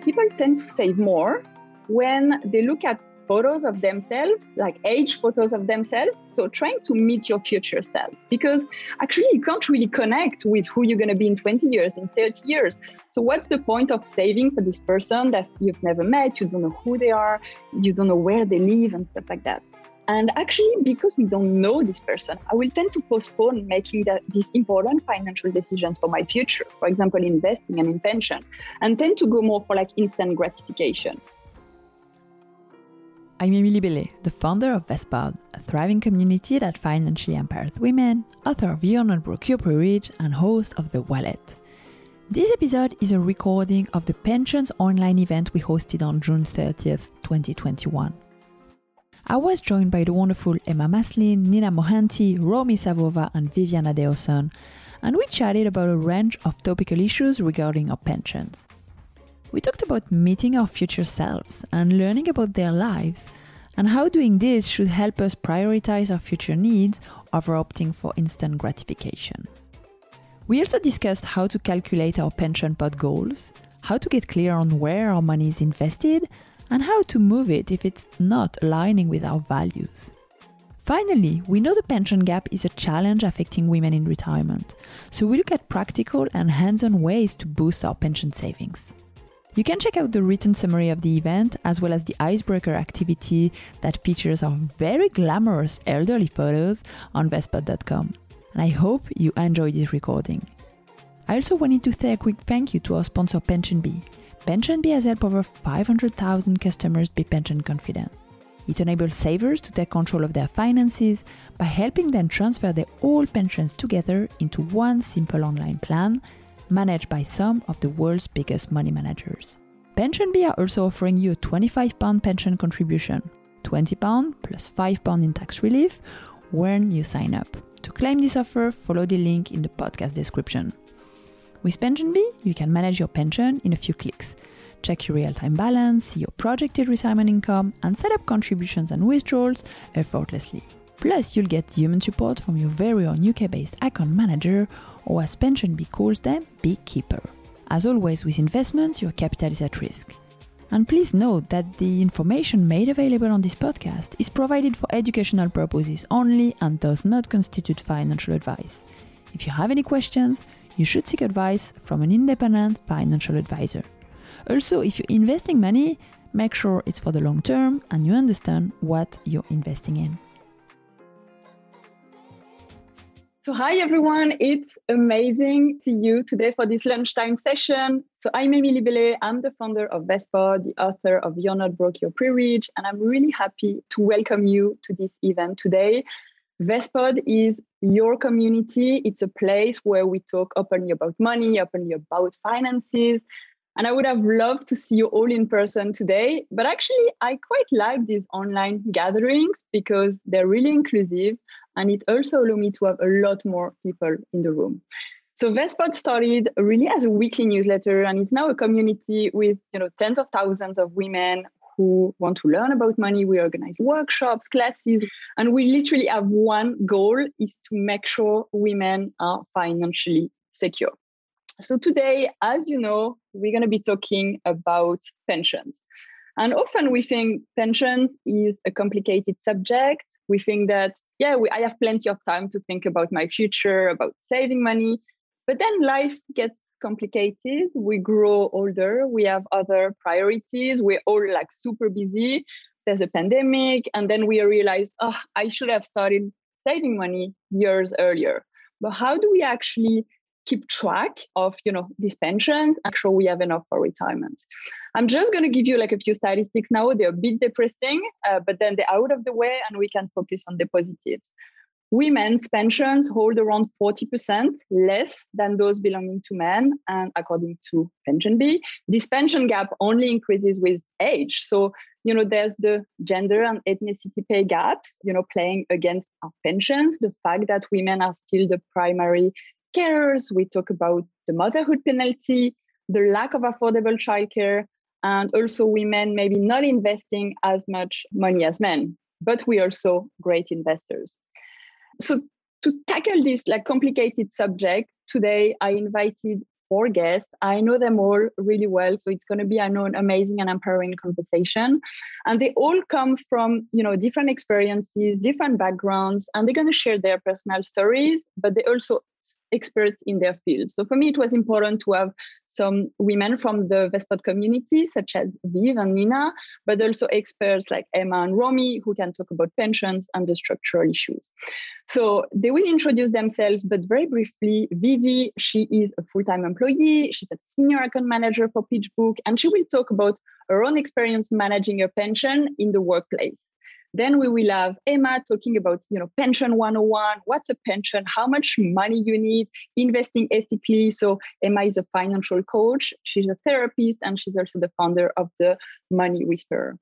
people tend to save more when they look at photos of themselves, like age photos of themselves. So trying to meet your future self, because actually you can't really connect with who you're going to be in 20 years, in 30 years. So what's the point of saving for this person that you've never met? You don't know who they are. You don't know where they live and stuff like that. And actually, because we don't know this person, I will tend to postpone making these important financial decisions for my future. For example, investing and in pension, and tend to go more for like instant gratification. I'm Émilie Bellet, the founder of Vestpod, a thriving community that financially empowers women, author of You're Not Broke, You're Pre-Rich, and host of The Wallet. This episode is a recording of the pensions online event we hosted on June 30th, 2021. I was joined by the wonderful Emma Maslin, Nina Mohanty, Romy Savova, and Viviana Dehosson, and we chatted about a range of topical issues regarding our pensions. We talked about meeting our future selves and learning about their lives and how doing this should help us prioritize our future needs over opting for instant gratification. We also discussed how to calculate our pension pot goals, how to get clear on where our money is invested, and how to move it if it's not aligning with our values. Finally, we know the pension gap is a challenge affecting women in retirement, so we look at practical and hands-on ways to boost our pension savings. You can check out the written summary of the event, as well as the icebreaker activity that features our very glamorous elderly photos on vestpod.com. And I hope you enjoyed this recording. I also wanted to say a quick thank you to our sponsor PensionBee. PensionBee has helped over 500,000 customers be pension confident. It enables savers to take control of their finances by helping them transfer their old pensions together into one simple online plan, managed by some of the world's biggest money managers. PensionBee are also offering you a £25 pension contribution, £20 plus £5 in tax relief, when you sign up. To claim this offer, follow the link in the podcast description. With PensionBee, you can manage your pension in a few clicks. Check your real-time balance, see your projected retirement income, and set up contributions and withdrawals effortlessly. Plus, you'll get human support from your very own UK-based account manager, or as PensionBee calls them, Beekeeper. As always, with investments, your capital is at risk. And please note that the information made available on this podcast is provided for educational purposes only and does not constitute financial advice. If you have any questions, you should seek advice from an independent financial advisor. Also, if you're investing money, make sure it's for the long term and you understand what you're investing in. So hi everyone, it's amazing to see you today for this lunchtime session. So I'm Émilie Bellet, I'm the founder of Vestpod, the author of You're Not Broke, You're Pre-Rich, and I'm really happy to welcome you to this event today. Vestpod is your community. It's a place where we talk openly about money, openly about finances. And I would have loved to see you all in person today, but actually I quite like these online gatherings because they're really inclusive and it also allowed me to have a lot more people in the room. So Vestpod started really as a weekly newsletter and it's now a community with tens of thousands of women who want to learn about money. We organize workshops, classes, and we literally have one goal is to make sure women are financially secure. So today, as you know, we're going to be talking about pensions. And often we think pensions is a complicated subject. We think that, I have plenty of time to think about my future, about saving money. But then life gets complicated. We grow older. We have other priorities. We're all like super busy. There's a pandemic. And then we realize, I should have started saving money years earlier. But how do we actually keep track of these pensions and sure we have enough for retirement? I'm just going to give you like a few statistics now. They're a bit depressing, but then they're out of the way and we can focus on the positives. Women's pensions hold around 40% less than those belonging to men. And according to PensionBee, this pension gap only increases with age. So, there's the gender and ethnicity pay gaps, playing against our pensions, the fact that women are still the primary carers, we talk about the motherhood penalty, the lack of affordable childcare, and also women maybe not investing as much money as men, but we are also great investors. So to tackle this like complicated subject, today I invited four guests. I know them all really well, so it's going to be an amazing and empowering conversation. And they all come from, you know, different experiences, different backgrounds, and they're going to share their personal stories, but they're also experts in their field. So for me, it was important to have some women from the Vestpod community, such as Viv and Nina, but also experts like Emma and Romy, who can talk about pensions and the structural issues. So they will introduce themselves, but very briefly, Vivi, she is a full-time employee. She's a senior account manager for PitchBook, and she will talk about her own experience managing her pension in the workplace. Then we will have Emma talking about, you know, pension 101, what's a pension, how much money you need, investing ethically. So Emma is a financial coach, she's a therapist, and she's also the founder of The Money Whisperer.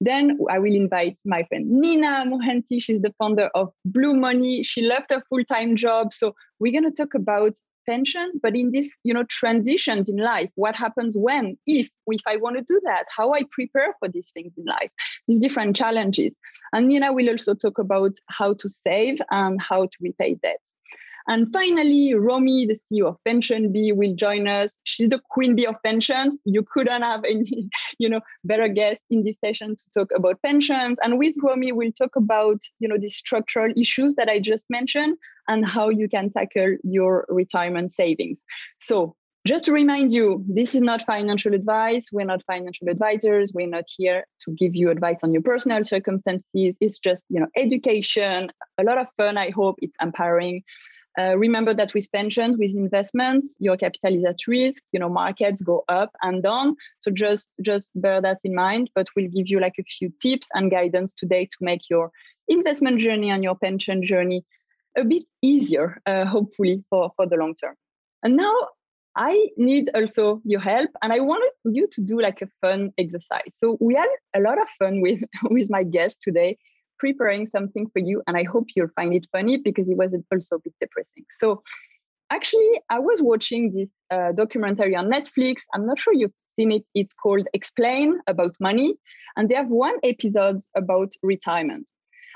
Then I will invite my friend Nina Mohanty, she's the founder of Blue Money. She left her full-time job. So we're going to talk about pensions, but in this, you know, transitions in life, what happens when, if I want to do that, how I prepare for these things in life, these different challenges. And Nina will also talk about how to save and how to repay debt. And finally, Romy, the CEO of PensionBee, will join us. She's the queen bee of pensions. You couldn't have any, you know, better guest in this session to talk about pensions. And with Romy, we'll talk about, you know, the structural issues that I just mentioned and how you can tackle your retirement savings. So just to remind you, this is not financial advice. We're not financial advisors. We're not here to give you advice on your personal circumstances. It's just, you know, education, a lot of fun. I hope it's empowering. Remember that with pensions, with investments, your capital is at risk, you know, markets go up and down. So just bear that in mind, but we'll give you like a few tips and guidance today to make your investment journey and your pension journey a bit easier, hopefully for the long term. And now I need also your help, and I wanted you to do like a fun exercise. So we had a lot of fun with my guest today, preparing something for you, and I hope you'll find it funny because it was also a bit depressing. So actually, I was watching this documentary on Netflix. I'm not sure you've seen it. It's called Explain About Money, and they have one episode about retirement.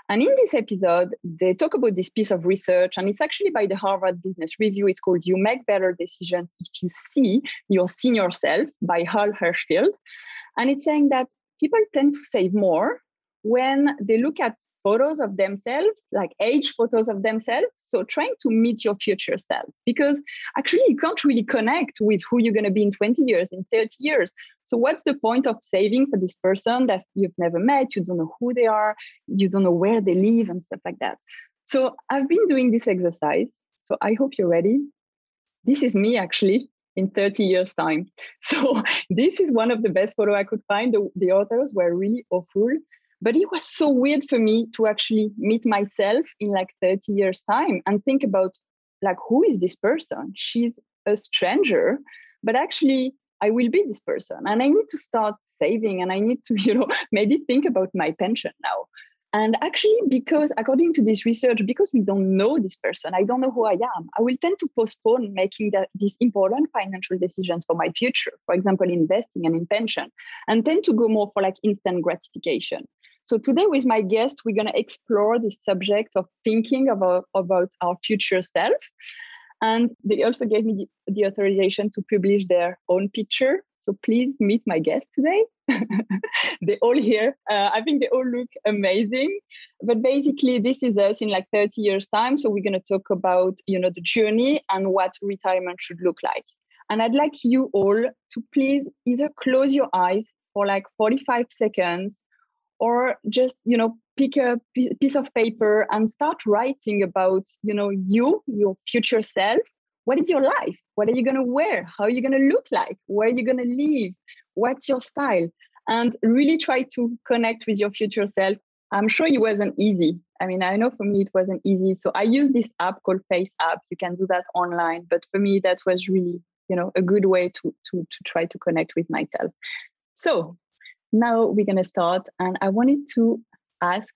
And in this episode, they talk about this piece of research, and it's actually by the Harvard Business Review. It's called You Make Better Decisions If You See Your Senior Self by Hal Hirschfeld. And it's saying that people tend to save more when they look at photos of themselves, like age photos of themselves, so trying to meet your future self, because actually you can't really connect with who you're going to be in 20 years, in 30 years. So what's the point of saving for this person that you've never met, you don't know who they are, you don't know where they live and stuff like that. So I've been doing this exercise, so I hope you're ready. This is me actually in 30 years' time. So this is one of the best photos I could find. The authors were really awful. But it was so weird for me to actually meet myself in like 30 years' time and think about like, who is this person? She's a stranger, but actually I will be this person. And I need to start saving, and I need to, you know, maybe think about my pension now. And actually, because according to this research, because we don't know this person, I don't know who I am, I will tend to postpone making these important financial decisions for my future, for example, investing and in pension, and tend to go more for like instant gratification. So today with my guest, we're going to explore this subject of thinking about our future self. And they also gave me the authorization to publish their own picture. So please meet my guest today. They're all here. I think they all look amazing. But basically, this is us in like 30 years' time. So we're going to talk about, you know, the journey and what retirement should look like. And I'd like you all to please either close your eyes for like 45 seconds or just, you know, pick a piece of paper and start writing about, you know, your future self. What is your life? What are you going to wear? How are you going to look like? Where are you going to live? What's your style? And really try to connect with your future self. I'm sure it wasn't easy. I mean, I know for me it wasn't easy. So I use this app called FaceApp. You can do that online. But for me, that was really, you know, a good way to try to connect with myself. So now we're going to start. And I wanted to ask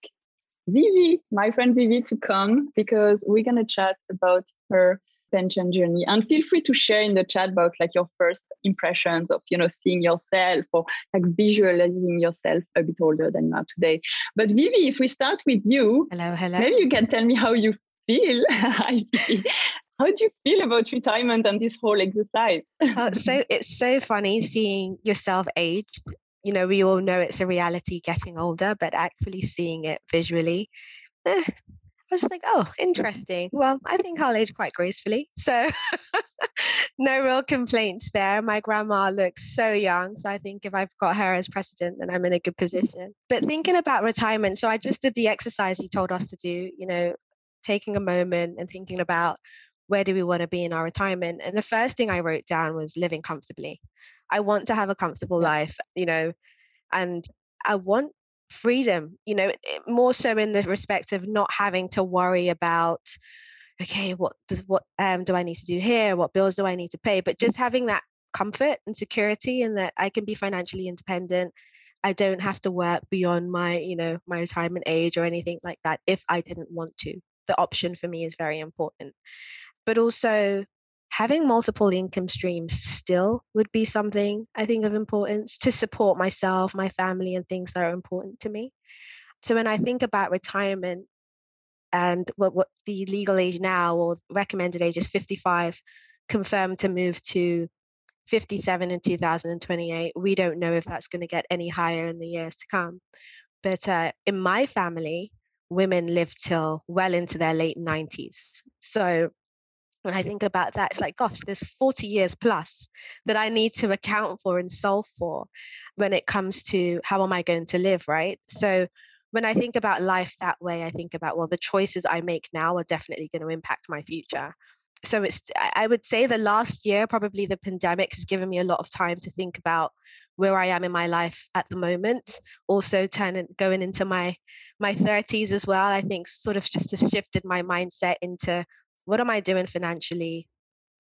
Vivi, my friend Vivi, to come because we're going to chat about her pension journey. And feel free to share in the chat about like your first impressions of, you know, seeing yourself or like visualizing yourself a bit older than you are today. But Vivi, if we start with you, hello. Maybe you can tell me how you feel. How do you feel about retirement and this whole exercise? So it's so funny seeing yourself age. You know, we all know it's a reality getting older, but actually seeing it visually, I was just like, oh, interesting. Well, I think I'll age quite gracefully. So no real complaints there. My grandma looks so young. So I think if I've got her as precedent, then I'm in a good position. But thinking about retirement, so I just did the exercise you told us to do, you know, taking a moment and thinking about where do we want to be in our retirement? And the first thing I wrote down was living comfortably. I want to have a comfortable life, you know, and I want freedom, you know, more so in the respect of not having to worry about, okay, what do I need to do here? What bills do I need to pay? But just having that comfort and security and that I can be financially independent. I don't have to work beyond my, you know, my retirement age or anything like that if I didn't want to. The option for me is very important. But also having multiple income streams still would be something I think of importance to support myself, my family, and things that are important to me. So when I think about retirement and what the legal age now or recommended age is 55, confirmed to move to 57 in 2028, we don't know if that's going to get any higher in the years to come. But in my family, women live till well into their late 90s. So when I think about that, it's like, gosh, there's 40 years plus that I need to account for and solve for when it comes to how am I going to live, right? So when I think about life that way, I think about, well, the choices I make now are definitely going to impact my future. So it's, I would say the last year, probably the pandemic has given me a lot of time to think about where I am in my life at the moment. Also going into my 30s as well, I think sort of just has shifted my mindset into what am I doing financially,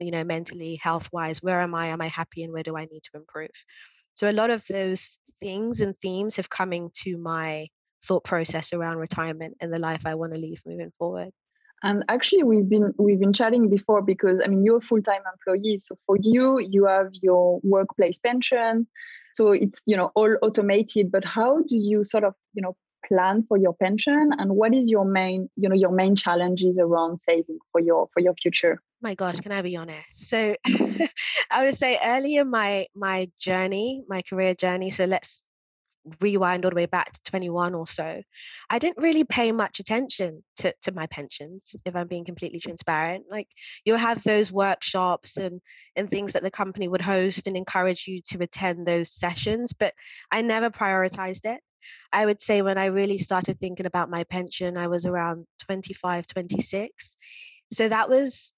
you know, mentally, health-wise, where am I happy and where do I need to improve? So a lot of those things and themes have come into my thought process around retirement and the life I want to leave moving forward. And actually, we've been chatting before because, I mean, you're a full-time employee. So for you, you have your workplace pension. So it's, you know, all automated. But how do you sort of, you know, plan for your pension? And what is your main, you know, your main challenges around saving for your future? My gosh, can I be honest? So I would say early in my journey, my career journey. So let's rewind all the way back to 21 or so, I didn't really pay much attention to my pensions, if I'm being completely transparent. Like, you'll have those workshops and things that the company would host and encourage you to attend those sessions, but I never prioritized it. I would say when I really started thinking about my pension, I was around 25, 26. So that was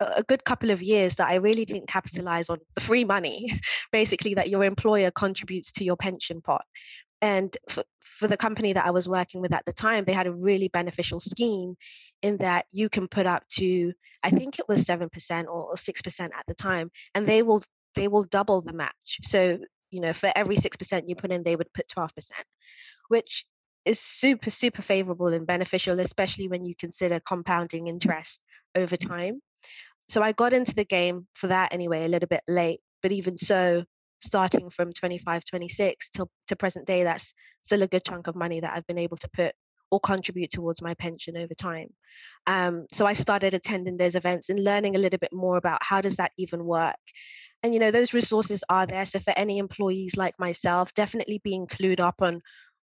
a good couple of years that I really didn't capitalize on the free money, basically, that your employer contributes to your pension pot. And for the company that I was working with at the time, they had a really beneficial scheme in that you can put up to, I think it was 7% or 6% at the time, and they will double the match. So, you know, for every 6% you put in, they would put 12%, which is super, super favorable and beneficial, especially when you consider compounding interest over time. So I got into the game for that anyway, a little bit late, but even so, starting from 25, 26 to present day, that's still a good chunk of money that I've been able to put or contribute towards my pension over time. So I started attending those events and learning a little bit more about how does that even work. And, you know, those resources are there. So for any employees like myself, definitely being clued up on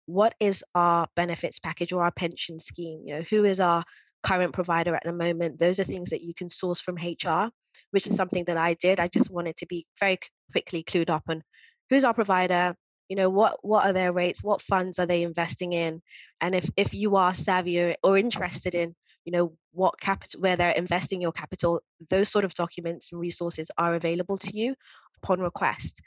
what is our benefits package or our pension scheme, you know, who is our current provider at the moment. Those are things that you can source from HR, which is something that I did. I just wanted to be very quickly clued up on who's our provider, you know, what are their rates, what funds are they investing in? And if you are savvy or interested in, you know, what capital, where they're investing your capital, those sort of documents and resources are available to you upon request.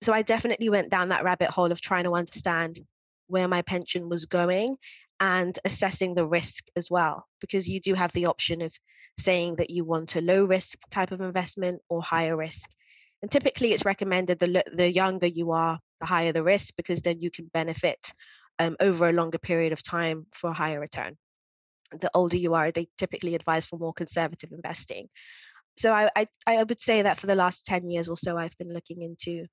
So I definitely went down that rabbit hole of trying to understand where my pension was going and assessing the risk as well, because you do have the option of saying that you want a low risk type of investment or higher risk. And typically it's recommended the younger you are, the higher the risk, because then you can benefit over a longer period of time for a higher return. The older you are, they typically advise for more conservative investing. So I would say that for the last 10 years or so, I've been looking into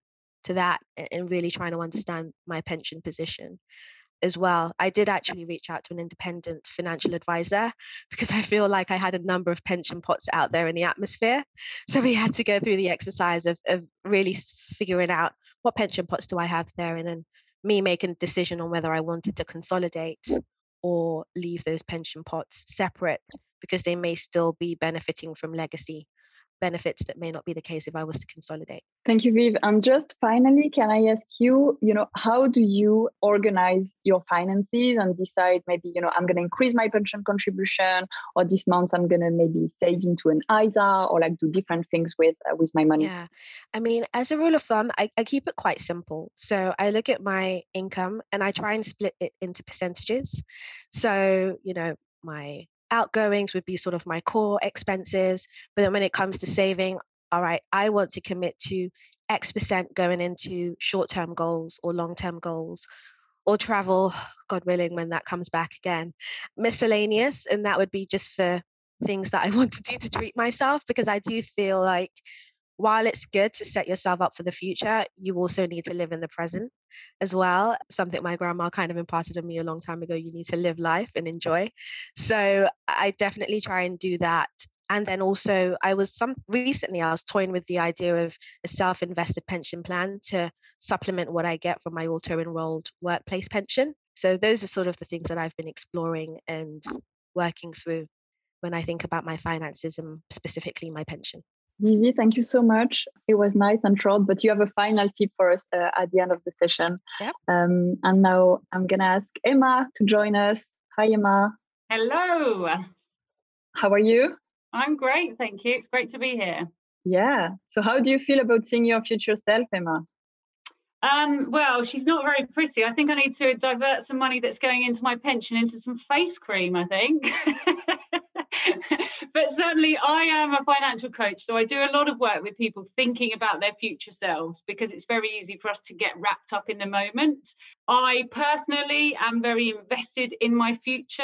that and really trying to understand my pension position. as well. I did actually reach out to an independent financial advisor because I feel like I had a number of pension pots out there in the atmosphere. So we had to go through the exercise of really figuring out what pension pots do I have there, and then me making a decision on whether I wanted to consolidate or leave those pension pots separate, because they may still be benefiting from legacy benefits that may not be the case if I was to consolidate. Thank you, Viv. And just finally, can I ask you, how do you organize your finances and decide maybe, I'm going to increase my pension contribution, or this month I'm going to maybe save into an ISA, or like do different things with my money? Yeah, I mean, as a rule of thumb, I keep it quite simple. So I look at my income and I try and split it into percentages. So, my outgoings would be sort of my core expenses, but then when it comes to saving, all right, I want to commit to X% going into short-term goals or long-term goals, or travel, God willing, when that comes back again. Miscellaneous, and that would be just for things that I want to do to treat myself, because I do feel like while it's good to set yourself up for the future, you also need to live in the present as well. Something my grandma kind of imparted on me a long time ago, you need to live life and enjoy. So I definitely try and do that. And then also recently I was toying with the idea of a self-invested pension plan to supplement what I get from my auto-enrolled workplace pension. So those are sort of the things that I've been exploring and working through when I think about my finances and specifically my pension. Vivi, thank you so much. It was nice and short, but you have a final tip for us at the end of the session. Yep. And now I'm going to ask Emma to join us. Hi, Emma. Hello. How are you? I'm great, thank you. It's great to be here. Yeah. So how do you feel about seeing your future self, Emma? Well, she's not very pretty. I think I need to divert some money that's going into my pension into some face cream, I think. But certainly I am a financial coach, so I do a lot of work with people thinking about their future selves, because it's very easy for us to get wrapped up in the moment. I personally am very invested in my future.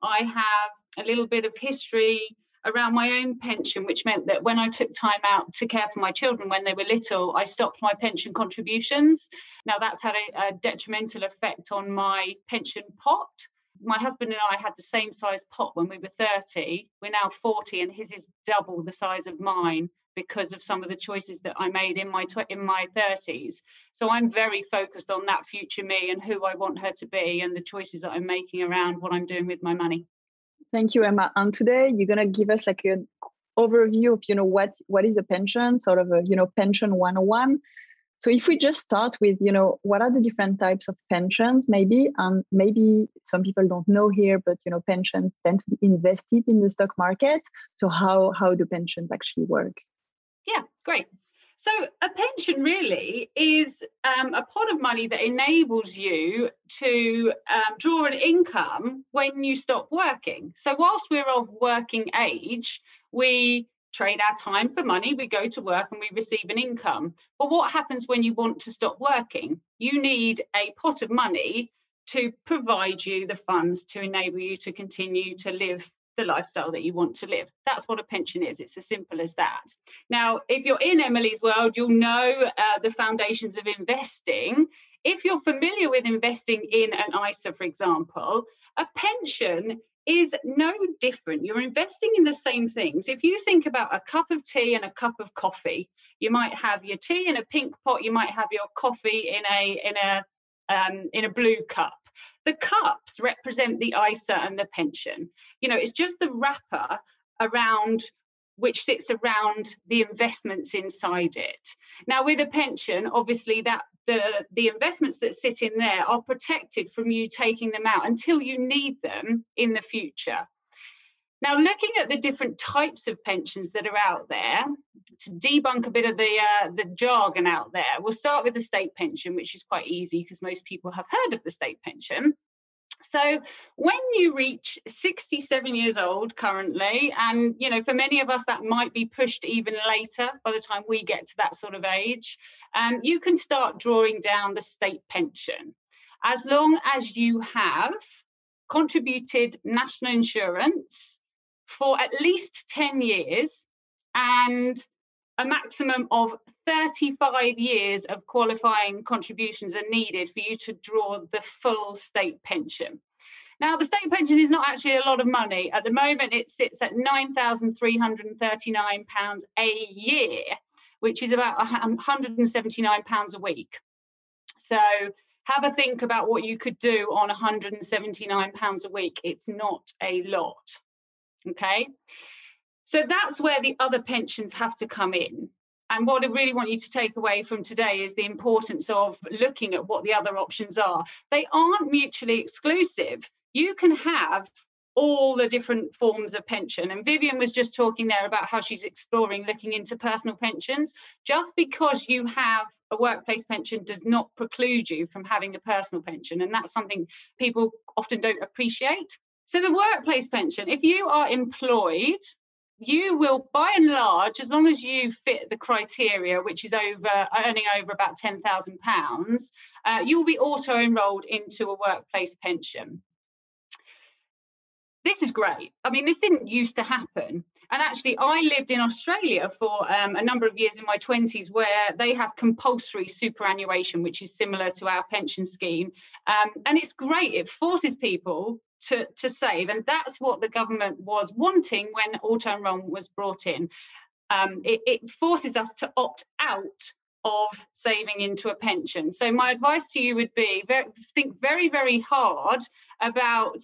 I have a little bit of history around my own pension, which meant that when I took time out to care for my children when they were little, I stopped my pension contributions. Now that's had a detrimental effect on my pension pot. My husband and I had the same size pot when we were 30. We're now 40, and his is double the size of mine because of some of the choices that I made in my 30s. So I'm very focused on that future me and who I want her to be, and the choices that I'm making around what I'm doing with my money. Thank you, Emma. And today you're going to give us like an overview of, what is a pension, sort of a, pension 101. So if we just start with, what are the different types of pensions maybe, and maybe some people don't know here, but, pensions tend to be invested in the stock market. So how do pensions actually work? Yeah, great. So a pension really is a pot of money that enables you to draw an income when you stop working. So whilst we're of working age, we trade our time for money, we go to work and we receive an income. But what happens when you want to stop working? You need a pot of money to provide you the funds to enable you to continue to live the lifestyle that you want to live. That's what a pension is. It's as simple as that. Now, if you're in Emily's world, you'll know the foundations of investing. If you're familiar with investing in an ISA, for example, a pension is no different. You're investing in the same things. If you think about a cup of tea and a cup of coffee, you might have your tea in a pink pot, you might have your coffee in a blue cup. The cups represent the ISA and the pension. It's just the wrapper around which sits around the investments inside it. Now, with a pension, obviously that the investments that sit in there are protected from you taking them out until you need them in the future. Now, looking at the different types of pensions that are out there, to debunk a bit of the jargon out there, we'll start with the state pension, which is quite easy because most people have heard of the state pension. So when you reach 67 years old currently, and for many of us that might be pushed even later by the time we get to that sort of age, you can start drawing down the state pension. As long as you have contributed national insurance for at least 10 years and a maximum of 35 years of qualifying contributions are needed for you to draw the full state pension. Now, the state pension is not actually a lot of money. At the moment, it sits at £9,339 a year, which is about £179 a week. So have a think about what you could do on £179 a week. It's not a lot, okay? So that's where the other pensions have to come in. And what I really want you to take away from today is the importance of looking at what the other options are. They aren't mutually exclusive. You can have all the different forms of pension. And Vivian was just talking there about how she's exploring looking into personal pensions. Just because you have a workplace pension does not preclude you from having a personal pension. And that's something people often don't appreciate. So the workplace pension, if you are employed, you will, by and large, as long as you fit the criteria, which is earning over about £10,000, you'll be auto-enrolled into a workplace pension. This is great. I mean, this didn't used to happen. And actually, I lived in Australia for a number of years in my 20s where they have compulsory superannuation, which is similar to our pension scheme. And it's great. It forces people to save. And that's what the government was wanting when auto-enrolment was brought in. It forces us to opt out of saving into a pension. So my advice to you would be think very, very hard about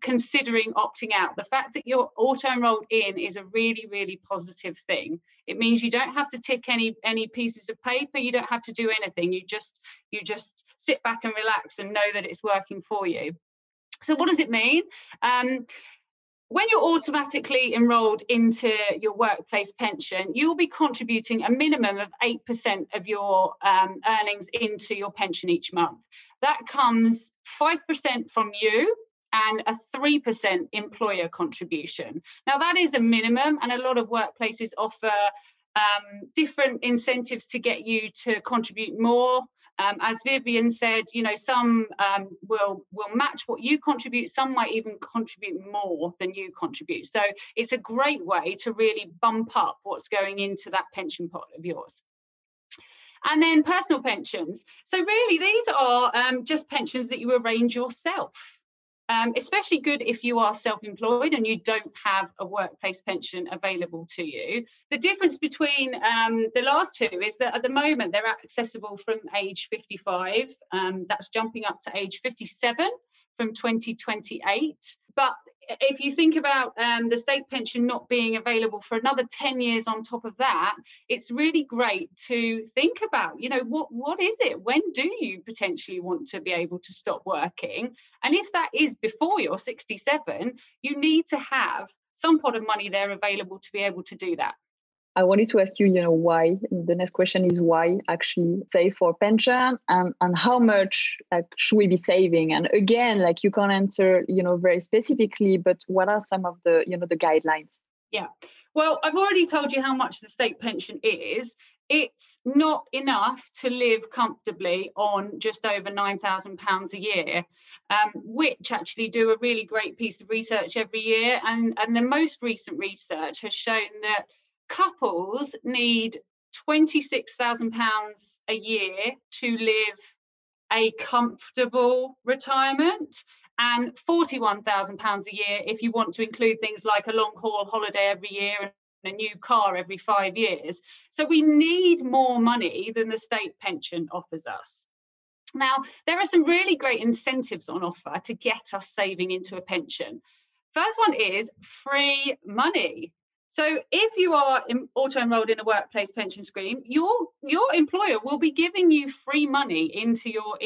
considering opting out. The fact that you're auto-enrolled in is a really, really positive thing. It means you don't have to tick any pieces of paper. You don't have to do anything. You just sit back and relax and know that it's working for you. So what does it mean? When you're automatically enrolled into your workplace pension, you'll be contributing a minimum of 8% of your earnings into your pension each month. That comes 5% from you and a 3% employer contribution. Now, that is a minimum, and a lot of workplaces offer different incentives to get you to contribute more. As Vivian said, you know, some will match what you contribute. Some might even contribute more than you contribute. So it's a great way to really bump up what's going into that pension pot of yours. And then personal pensions. So really, these are just pensions that you arrange yourself. Especially good if you are self-employed and you don't have a workplace pension available to you. The difference between the last two is that at the moment they're accessible from age 55. That's jumping up to age 57 from 2028. But if you think about the state pension not being available for another 10 years on top of that, it's really great to think about, you know, what is it? When do you potentially want to be able to stop working? And if that is before you're 67, you need to have some pot of money there available to be able to do that. I wanted to ask you, you know, why? The next question is why actually save for pension and how much should we be saving? And again, like you can't answer, you know, very specifically, but what are some of the, you know, the guidelines? Yeah, well, I've already told you how much the state pension is. It's not enough to live comfortably on just over £9,000 a year, which actually do a really great piece of research every year. And the most recent research has shown that couples need £26,000 a year to live a comfortable retirement and £41,000 a year if you want to include things like a long haul holiday every year and a new car every 5 years. So we need more money than the state pension offers us. Now, there are some really great incentives on offer to get us saving into a pension. First one is free money. So if you are auto-enrolled in a workplace pension scheme, your employer will be giving you free money into your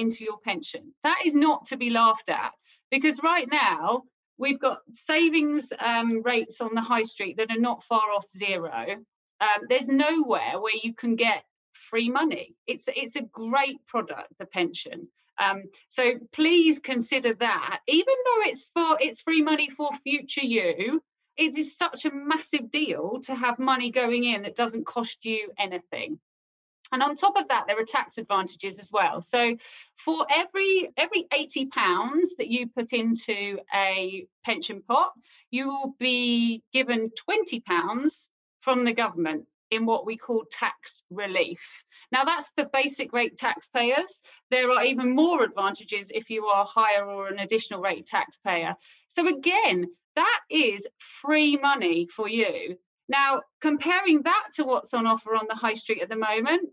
pension. That is not to be laughed at, because right now we've got savings rates on the high street that are not far off zero. There's nowhere where you can get free money. It's a great product, the pension. So please consider that, even though it's free money for future you. It is such a massive deal to have money going in that doesn't cost you anything. And on top of that, there are tax advantages as well. So for every £80 that you put into a pension pot, you will be given £20 from the government in what we call tax relief. Now, that's for basic rate taxpayers. There are even more advantages if you are higher or an additional rate taxpayer. So again, that is free money for you. Now, comparing that to what's on offer on the high street at the moment,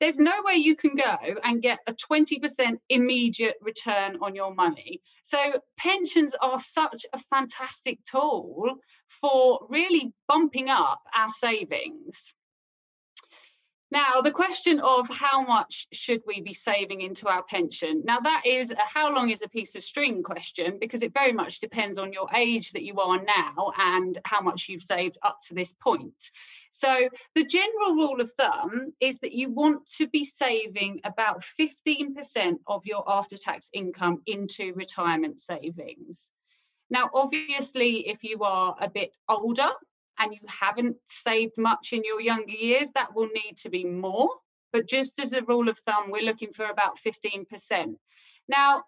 there's no way you can go and get a 20% immediate return on your money. So pensions are such a fantastic tool for really bumping up our savings. Now, the question of how much should we be saving into our pension? Now, that is a how long is a piece of string question, because it very much depends on your age that you are now and how much you've saved up to this point. So the general rule of thumb is that you want to be saving about 15% of your after-tax income into retirement savings. Now, obviously, if you are a bit older, and you haven't saved much in your younger years, that will need to be more. But just as a rule of thumb, we're looking for about 15%. Now,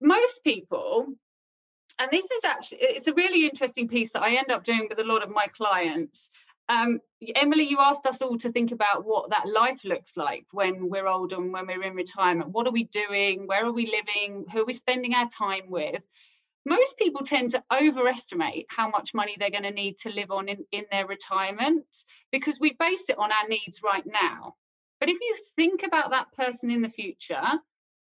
most people, and this is actually, it's a really interesting piece that I end up doing with a lot of my clients. Emily, you asked us all to think about what that life looks like when we're old and when we're in retirement. What are we doing? Where are we living? Who are we spending our time with? Most people tend to overestimate how much money they're going to need to live on in their retirement, because we base it on our needs right now. But if you think about that person in the future,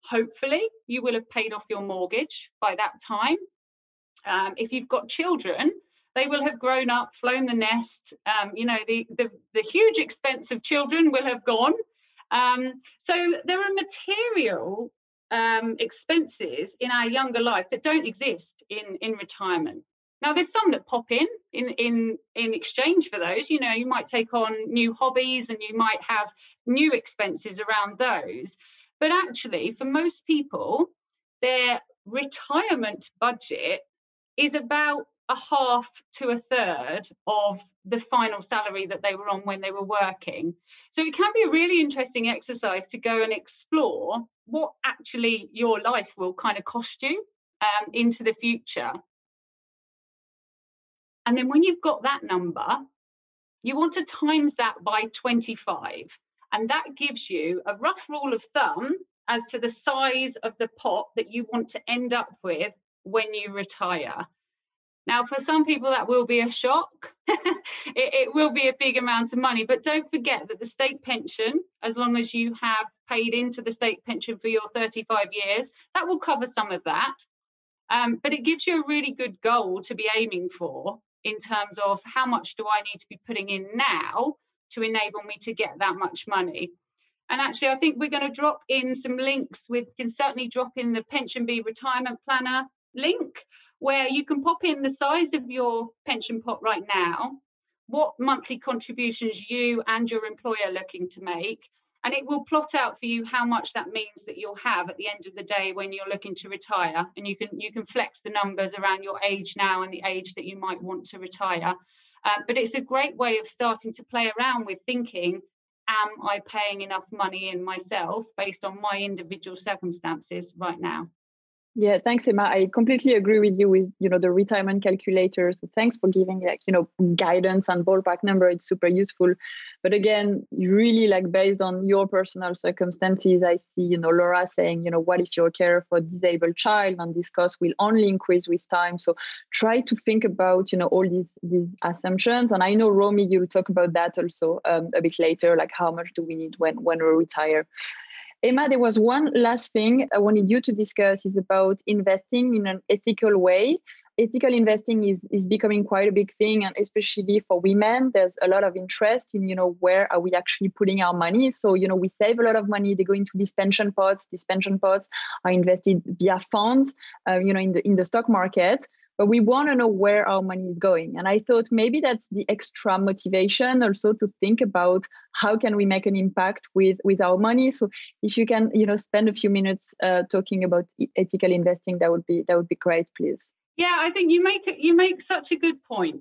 hopefully you will have paid off your mortgage by that time. If you've got children, they will have grown up, flown the nest. The huge expense of children will have gone. So there are material expenses in our younger life that don't exist in retirement. Now, there's some that pop in exchange for those. You know, you might take on new hobbies and you might have new expenses around those. But actually, for most people, their retirement budget is about a half to a third of the final salary that they were on when they were working. So it can be a really interesting exercise to go and explore what actually your life will kind of cost you into the future. And then when you've got that number, you want to times that by 25. And that gives you a rough rule of thumb as to the size of the pot that you want to end up with when you retire. Now, for some people, that will be a shock. It will be a big amount of money. But don't forget that the state pension, as long as you have paid into the state pension for your 35 years, that will cover some of that. But it gives you a really good goal to be aiming for in terms of how much do I need to be putting in now to enable me to get that much money. And actually, I think we're going to drop in some links. We can certainly drop in the PensionBee Retirement Planner link, where you can pop in the size of your pension pot right now, what monthly contributions you and your employer are looking to make, and it will plot out for you how much that means that you'll have at the end of the day when you're looking to retire. And you can flex the numbers around your age now and the age that you might want to retire. But it's a great way of starting to play around with thinking, am I paying enough money in myself based on my individual circumstances right now? Yeah, thanks, Emma. I completely agree with you with, the retirement calculators. Thanks for giving guidance and ballpark number. It's super useful. But again, really based on your personal circumstances. I see, Laura saying, what if you're a carer for a disabled child, and this cost will only increase with time. So try to think about, all these assumptions. And I know, Romy, you'll talk about that also a bit later, how much do we need when we retire? Emma, there was one last thing I wanted you to discuss is about investing in an ethical way. Ethical investing is becoming quite a big thing, and especially for women, there's a lot of interest in, where are we actually putting our money? So, we save a lot of money, they go into these pension pots. These pension pots are invested via funds, in the stock market. But we want to know where our money is going. And I thought maybe that's the extra motivation also to think about how can we make an impact with our money. So if you can, spend a few minutes talking about ethical investing, that would be great, please. Yeah, I think you make such a good point.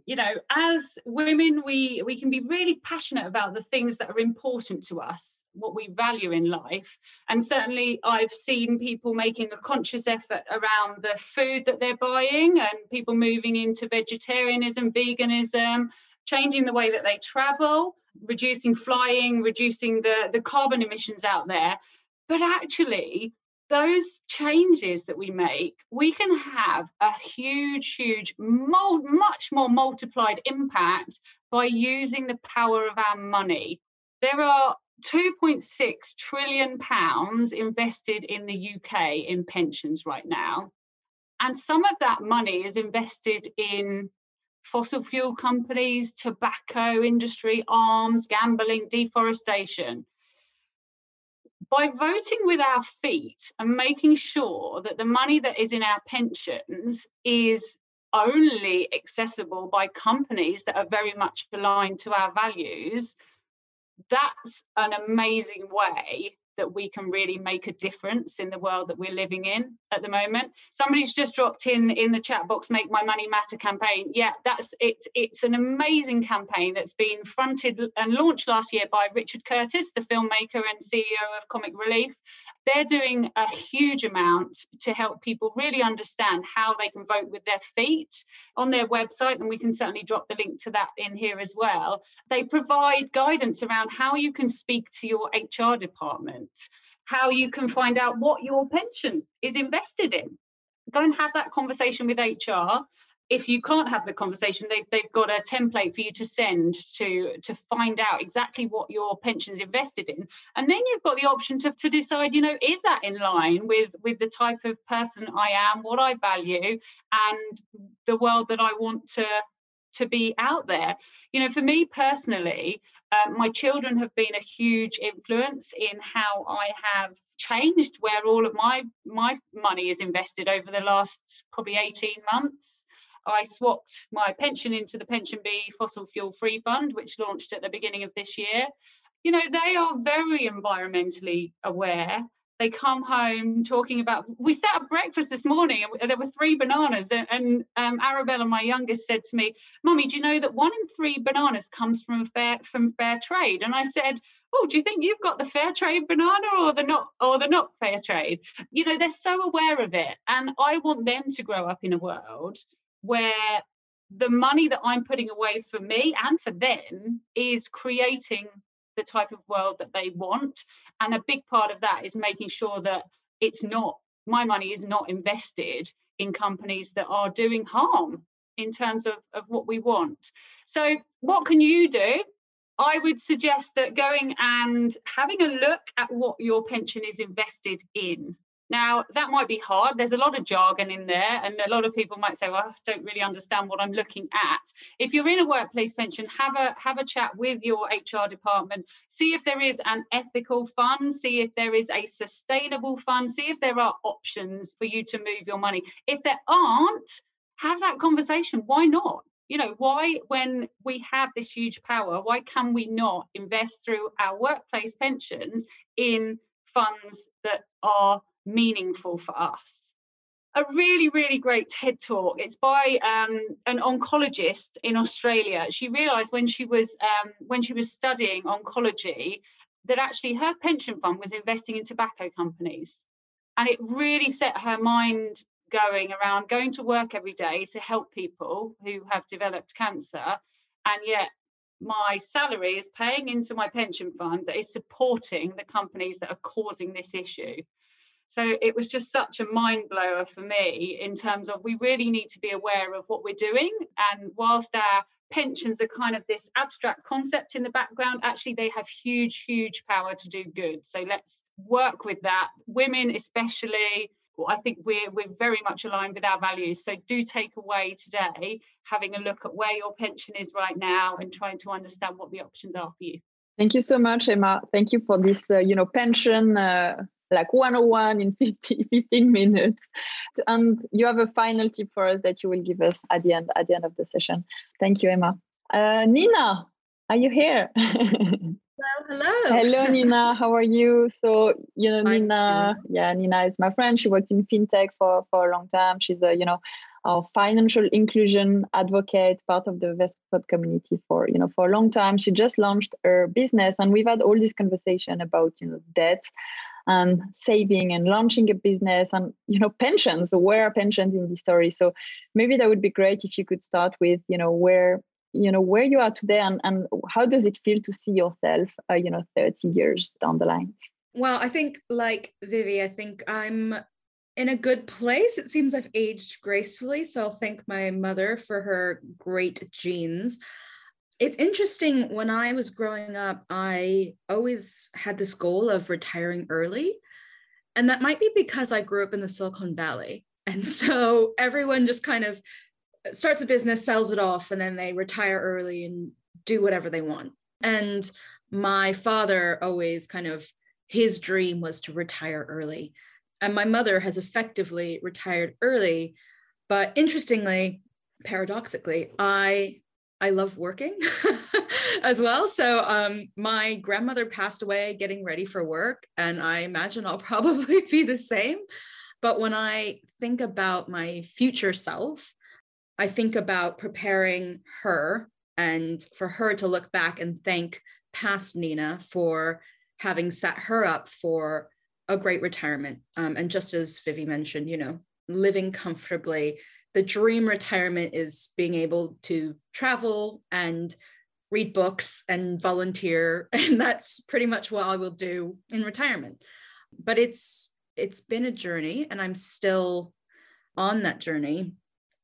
As women, we can be really passionate about the things that are important to us, what we value in life. And certainly I've seen people making a conscious effort around the food that they're buying, and people moving into vegetarianism, veganism, changing the way that they travel. reducing flying, reducing the carbon emissions out there. But actually, those changes that we make, we can have a much more multiplied impact by using the power of our money. There are £2.6 trillion invested in the UK in pensions right now. And some of that money is invested in fossil fuel companies, tobacco industry, arms, gambling, deforestation. By voting with our feet and making sure that the money that is in our pensions is only accessible by companies that are very much aligned to our values, that's an amazing way that we can really make a difference in the world that we're living in at the moment. Somebody's just dropped in the chat box, Make My Money Matter campaign. Yeah, that's it. It's an amazing campaign that's been fronted and launched last year by Richard Curtis, the filmmaker and CEO of Comic Relief. They're doing a huge amount to help people really understand how they can vote with their feet on their website, and we can certainly drop the link to that in here as well. They provide guidance around how you can speak to your HR department, how you can find out what your pension is invested in. Go and have that conversation with HR. If you can't have the conversation, they've got a template for you to send to find out exactly what your pension is invested in. And then you've got the option to decide, you know, is that in line with the type of person I am, what I value, and the world that I want to be out there. You know, for me personally, my children have been a huge influence in how I have changed where all of my money is invested over the last probably 18 months. I swapped my pension into the PensionBee Fossil Fuel Free Fund, which launched at the beginning of this year. You know, they are very environmentally aware. They come home talking about, we sat at breakfast this morning and there were 3 bananas, and Arabella, my youngest, said to me, "Mummy, do you know that 1 in 3 bananas comes from fair trade?" And I said, "Oh, do you think you've got the fair trade banana or the not fair trade?" You know, they're so aware of it. And I want them to grow up in a world where the money that I'm putting away for me and for them is creating the type of world that they want. And a big part of that is making sure that my money is not invested in companies that are doing harm in terms of what we want. So what can you do? I would suggest that going and having a look at what your pension is invested in. Now, that might be hard. There's a lot of jargon in there, and a lot of people might say, well, I don't really understand what I'm looking at. If you're in a workplace pension, have a chat with your HR department. See if there is an ethical fund. See if there is a sustainable fund. See if there are options for you to move your money. If there aren't, have that conversation. Why not? You know, why, when we have this huge power, why can we not invest through our workplace pensions in funds that are meaningful for us? A really, really great TED talk. It's by an oncologist in Australia. She realised when she was studying oncology that actually her pension fund was investing in tobacco companies, and it really set her mind going around going to work every day to help people who have developed cancer, and yet my salary is paying into my pension fund that is supporting the companies that are causing this issue. So it was just such a mind blower for me in terms of we really need to be aware of what we're doing. And whilst our pensions are kind of this abstract concept in the background, actually they have huge, huge power to do good. So let's work with that. Women especially, I think we're very much aligned with our values. So do take away today having a look at where your pension is right now and trying to understand what the options are for you. Thank you so much, Emma. Thank you for this, pension like 101 in 15 minutes. And you have a final tip for us that you will give us at the end of the session. Thank you, Emma. Nina, are you here? Hello, Nina. How are you? So, Nina is my friend. She worked in fintech for a long time. She's our financial inclusion advocate, part of the Vestpod community for a long time. She just launched her business, and we've had all this conversation about, debt and saving and launching a business and, pensions. Where are pensions in this story? So maybe that would be great if you could start with, where you know, where you are today and how does it feel to see yourself, 30 years down the line? Well, I think like Vivi, I think I'm in a good place. It seems I've aged gracefully. So I'll thank my mother for her great genes. It's interesting, when I was growing up, I always had this goal of retiring early. And that might be because I grew up in the Silicon Valley. And so everyone just kind of starts a business, sells it off, and then they retire early and do whatever they want. And my father always kind of, his dream was to retire early. And my mother has effectively retired early. But interestingly, paradoxically, I love working as well. So my grandmother passed away getting ready for work, and I imagine I'll probably be the same. But when I think about my future self, I think about preparing her and for her to look back and thank past Nina for having set her up for a great retirement. And just as Vivi mentioned, you know, living comfortably. The dream retirement is being able to travel and read books and volunteer. And that's pretty much what I will do in retirement. But it's been a journey, and I'm still on that journey.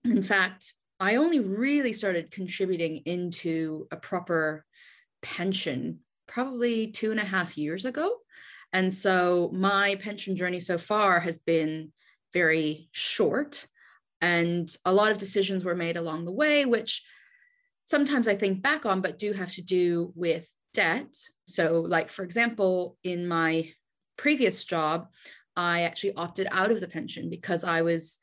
In fact, I only really started contributing into a proper pension probably 2.5 years ago. And so my pension journey so far has been very short. And a lot of decisions were made along the way, which sometimes I think back on, but do have to do with debt. So like, for example, in my previous job, I actually opted out of the pension because I was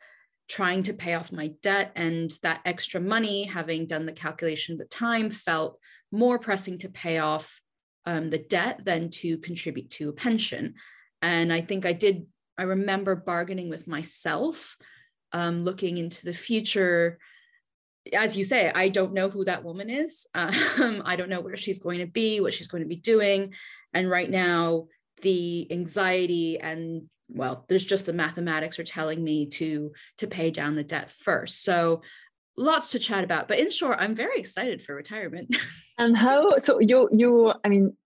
trying to pay off my debt, and that extra money, having done the calculation at the time, felt more pressing to pay off the debt than to contribute to a pension. And I think I remember bargaining with myself, looking into the future. As you say, I don't know who that woman is. I don't know where she's going to be, what she's going to be doing. And right now, the anxiety and, well, there's just the mathematics are telling me to pay down the debt first. So lots to chat about. But in short, I'm very excited for retirement. And how, so you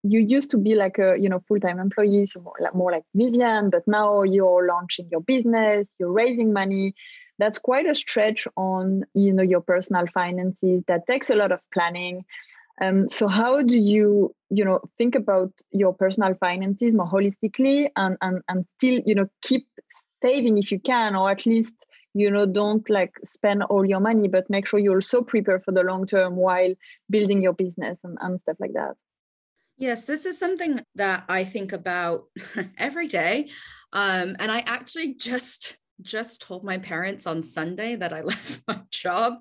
used to be like a, full-time employee, so more like Vivian, but now you're launching your business, you're raising money. That's quite a stretch on, your personal finances. That takes a lot of planning. So how do you, think about your personal finances more holistically and still, keep saving if you can, or at least, don't like spend all your money, but make sure you also prepare for the long term while building your business and stuff like that? Yes, this is something that I think about every day. And I actually just told my parents on Sunday that I left my job.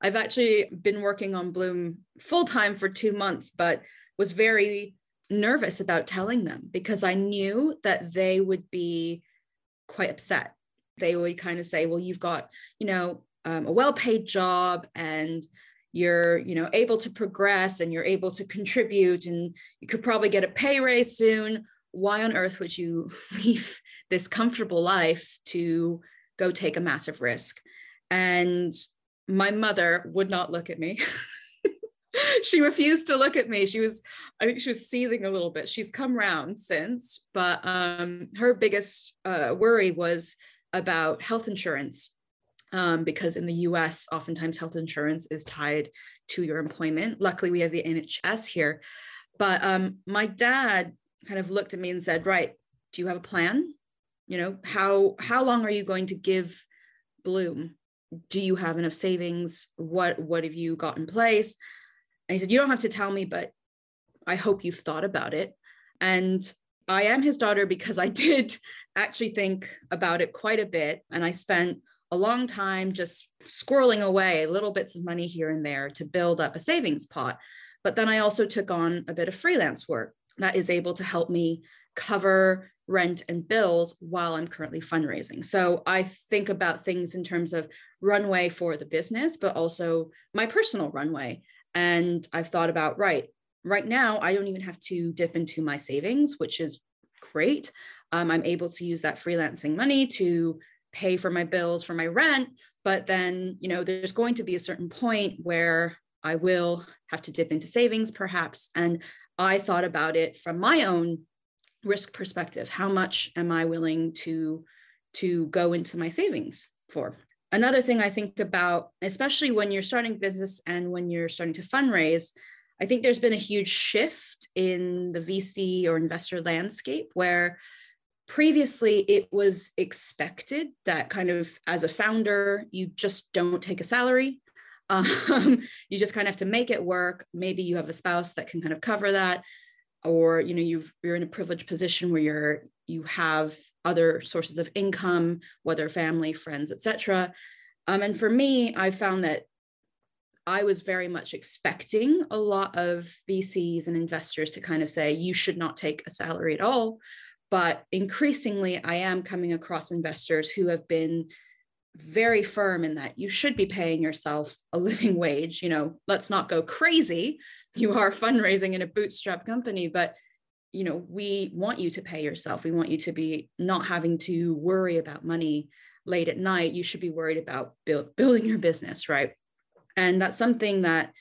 I've actually been working on Bloom full time for 2 months, but was very nervous about telling them because I knew that they would be quite upset. They would kind of say, well, you've got, a well-paid job and you're, able to progress and you're able to contribute and you could probably get a pay raise soon. Why on earth would you leave this comfortable life to go take a massive risk? And my mother would not look at me. She refused to look at me. I think she was seething a little bit. She's come round since, but her biggest worry was about health insurance, because in the US, oftentimes health insurance is tied to your employment. Luckily, we have the NHS here. But my dad kind of looked at me and said, right, do you have a plan? How long are you going to give Bloom? Do you have enough savings? What have you got in place? And he said, you don't have to tell me, but I hope you've thought about it. And I am his daughter because I did actually think about it quite a bit. And I spent a long time just squirreling away little bits of money here and there to build up a savings pot. But then I also took on a bit of freelance work that is able to help me cover rent and bills while I'm currently fundraising. So I think about things in terms of runway for the business, but also my personal runway. And I've thought about, right now, I don't even have to dip into my savings, which is great. I'm able to use that freelancing money to pay for my bills, for my rent. But then, there's going to be a certain point where I will have to dip into savings perhaps. And I thought about it from my own risk perspective. How much am I willing to go into my savings for? Another thing I think about, especially when you're starting business and when you're starting to fundraise, I think there's been a huge shift in the VC or investor landscape where previously it was expected that kind of as a founder, you just don't take a salary. You just kind of have to make it work. Maybe you have a spouse that can kind of cover that, or you know, you're in a privileged position where you have other sources of income, whether family, friends, etc. And for me, I found that I was very much expecting a lot of VCs and investors to kind of say, you should not take a salary at all. But increasingly, I am coming across investors who have been very firm in that you should be paying yourself a living wage. You know, let's not go crazy. You are fundraising in a bootstrap company, but you know, we want you to pay yourself. We want you to be not having to worry about money late at night. You should be worried about building your business, right? And that's something that,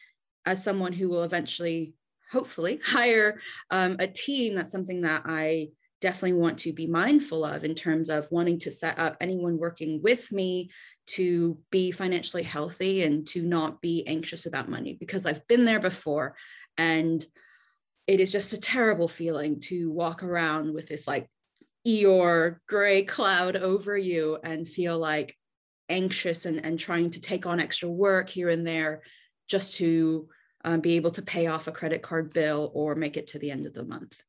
as someone who will eventually, hopefully, hire a team, that's something that I definitely want to be mindful of in terms of wanting to set up anyone working with me to be financially healthy and to not be anxious about money, because I've been there before. And it is just a terrible feeling to walk around with this like Eeyore gray cloud over you and feel like anxious and trying to take on extra work here and there just to be able to pay off a credit card bill or make it to the end of the month.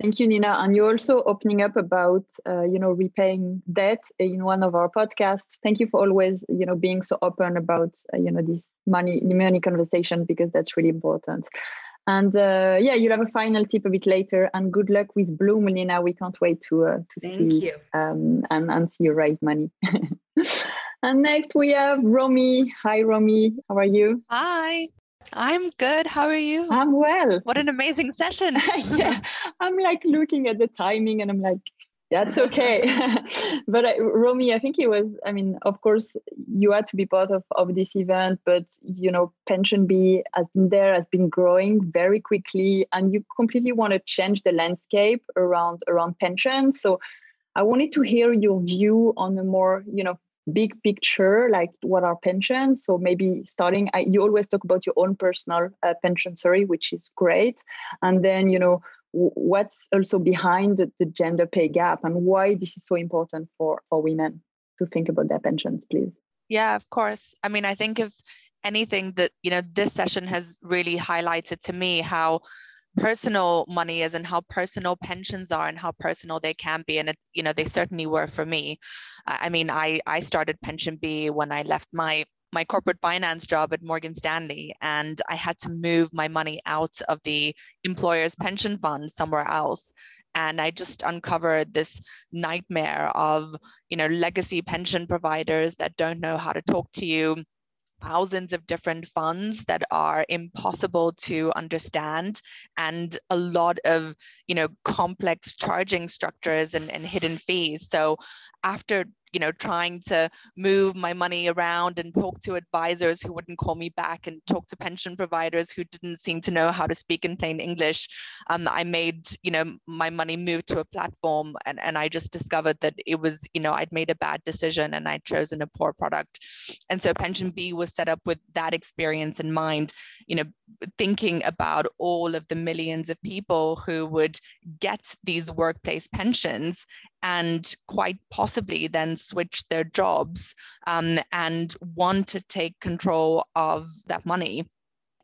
Thank you, Nina. And you're also opening up about, repaying debt in one of our podcasts. Thank you for always, being so open about, this money conversation, because that's really important. And you'll have a final tip a bit later. And good luck with Bloom, Nina. We can't wait to see you and see you raise money. And next we have Romy. Hi, Romy. How are you? Hi. I'm good. How are you? I'm well. What an amazing session. Yeah, I'm like looking at the timing and I'm like, that's okay. But Romy, I think it was, of course, you had to be part of this event, but, PensionBee has been growing very quickly, and you completely want to change the landscape around pension. So I wanted to hear your view on a more, big picture, like what are pensions? So maybe starting, you always talk about your own personal pension story, which is great. And then, what's also behind the gender pay gap and why this is so important for women to think about their pensions, please? Yeah, of course. I think if anything that, this session has really highlighted to me how personal money is and how personal pensions are and how personal they can be. And, they certainly were for me. I started PensionBee when I left my corporate finance job at Morgan Stanley, and I had to move my money out of the employer's pension fund somewhere else. And I just uncovered this nightmare of, legacy pension providers that don't know how to talk to you, thousands of different funds that are impossible to understand, and a lot of, complex charging structures and hidden fees. So after, trying to move my money around and talk to advisors who wouldn't call me back and talk to pension providers who didn't seem to know how to speak in plain English, I made, my money move to a platform, and I just discovered that it was, I'd made a bad decision and I'd chosen a poor product. And so PensionBee was set up with that experience in mind, thinking about all of the millions of people who would get these workplace pensions and quite possibly then switch their jobs and want to take control of that money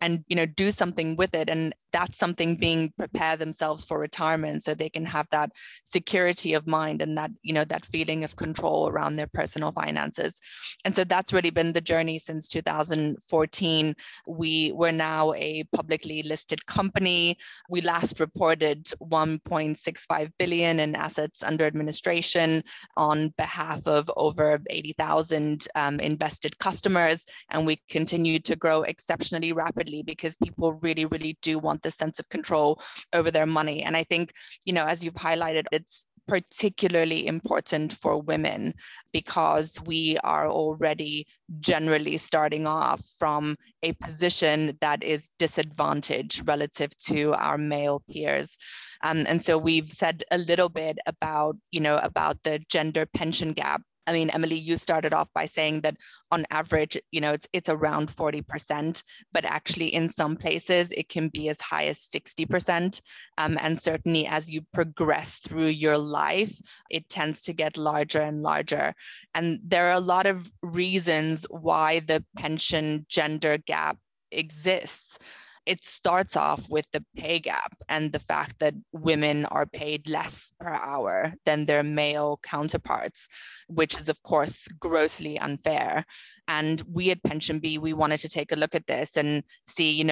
and, do something with it. And that's something being prepare themselves for retirement so they can have that security of mind and that, that feeling of control around their personal finances. And so that's really been the journey since 2014. We were now a publicly listed company. We last reported 1.65 billion in assets under administration on behalf of over 80,000 invested customers. And we continue to grow exceptionally rapidly, because people really, really do want this sense of control over their money. And I think, as you've highlighted, it's particularly important for women because we are already generally starting off from a position that is disadvantaged relative to our male peers. And so we've said a little bit about, about the gender pension gap. I mean, Emily, you started off by saying that on average, it's around 40%, but actually in some places it can be as high as 60%. And certainly as you progress through your life, it tends to get larger and larger. And there are a lot of reasons why the pension gender gap exists. It starts off with the pay gap and the fact that women are paid less per hour than their male counterparts, which is, of course, grossly unfair. And we at PensionBee, we wanted to take a look at this and see,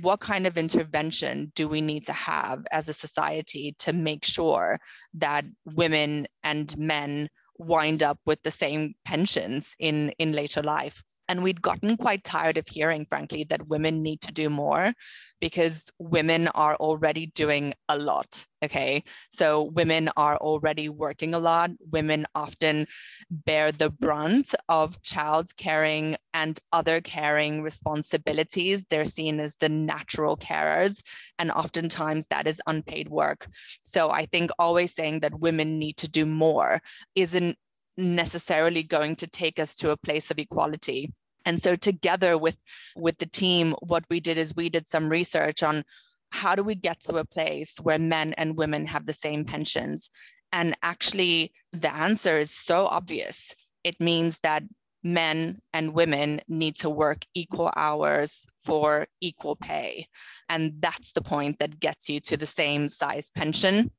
what kind of intervention do we need to have as a society to make sure that women and men wind up with the same pensions in later life? And we'd gotten quite tired of hearing, frankly, that women need to do more because women are already doing a lot, okay? So women are already working a lot. Women often bear the brunt of child caring and other caring responsibilities. They're seen as the natural carers, and oftentimes that is unpaid work. So I think always saying that women need to do more isn't necessarily going to take us to a place of equality. And so together with the team, what we did is we did some research on how do we get to a place where men and women have the same pensions? And actually, the answer is so obvious. It means that men and women need to work equal hours for equal pay. And that's the point that gets you to the same size pension.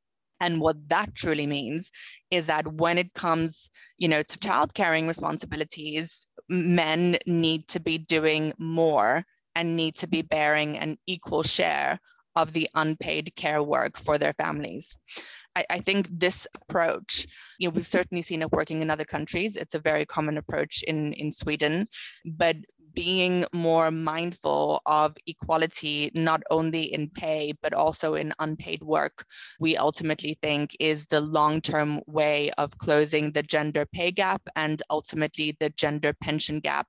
And what that truly means is that when it comes, to child caring responsibilities, men need to be doing more and need to be bearing an equal share of the unpaid care work for their families. I think this approach, we've certainly seen it working in other countries. It's a very common approach in Sweden, but being more mindful of equality, not only in pay, but also in unpaid work, we ultimately think is the long-term way of closing the gender pay gap and ultimately the gender pension gap.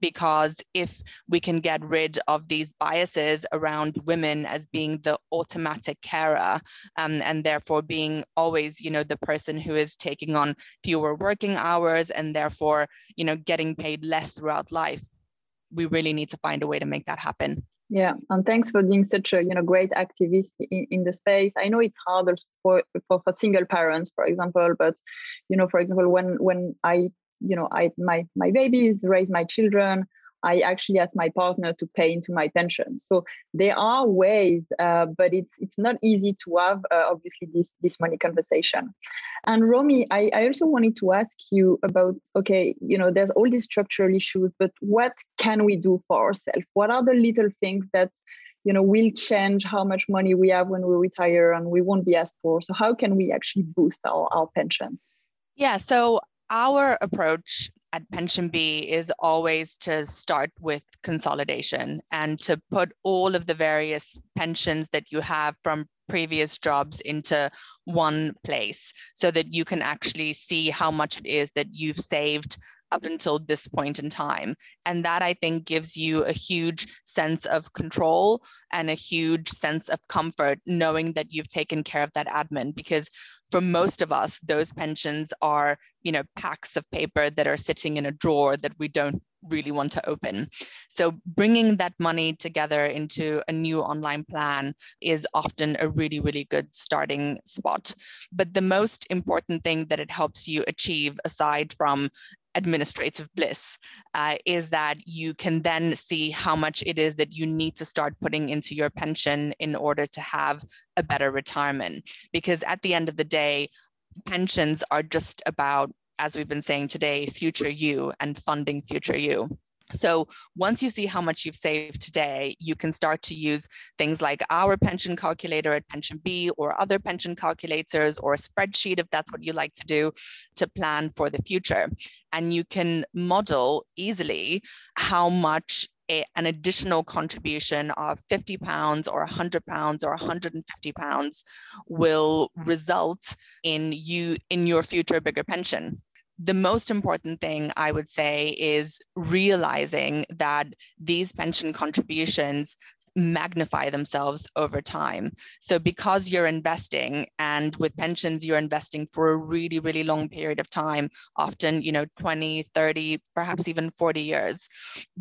Because if we can get rid of these biases around women as being the automatic carer, and therefore being always, the person who is taking on fewer working hours and therefore, getting paid less throughout life, we really need to find a way to make that happen. Yeah, and thanks for being such a great activist in the space. I know it's harder for single parents, for example, but for example, when I my babies, raise my children, I actually ask my partner to pay into my pension. So there are ways, but it's not easy to have, obviously, this money conversation. And Romy, I also wanted to ask you about, okay, there's all these structural issues, but what can we do for ourselves? What are the little things that, will change how much money we have when we retire and we won't be as poor? So how can we actually boost our pensions? Yeah, so our approach at PensionBee is always to start with consolidation and to put all of the various pensions that you have from previous jobs into one place so that you can actually see how much it is that you've saved up until this point in time. And that, I think, gives you a huge sense of control and a huge sense of comfort knowing that you've taken care of that admin, because for most of us, those pensions are, packs of paper that are sitting in a drawer that we don't really want to open. So bringing that money together into a new online plan is often a really, really good starting spot. But the most important thing that it helps you achieve, aside from administrative bliss, is that you can then see how much it is that you need to start putting into your pension in order to have a better retirement. Because at the end of the day, pensions are just about, as we've been saying today, future you and funding future you. So once you see how much you've saved today, you can start to use things like our pension calculator at PensionBee or other pension calculators or a spreadsheet, if that's what you like to do, to plan for the future. And you can model easily how much an additional contribution of £50 or £100 or £150 will result in your future bigger pension. The most important thing I would say is realizing that these pension contributions magnify themselves over time. So because you're investing, and with pensions, you're investing for a really, really long period of time, often, 20, 30, perhaps even 40 years,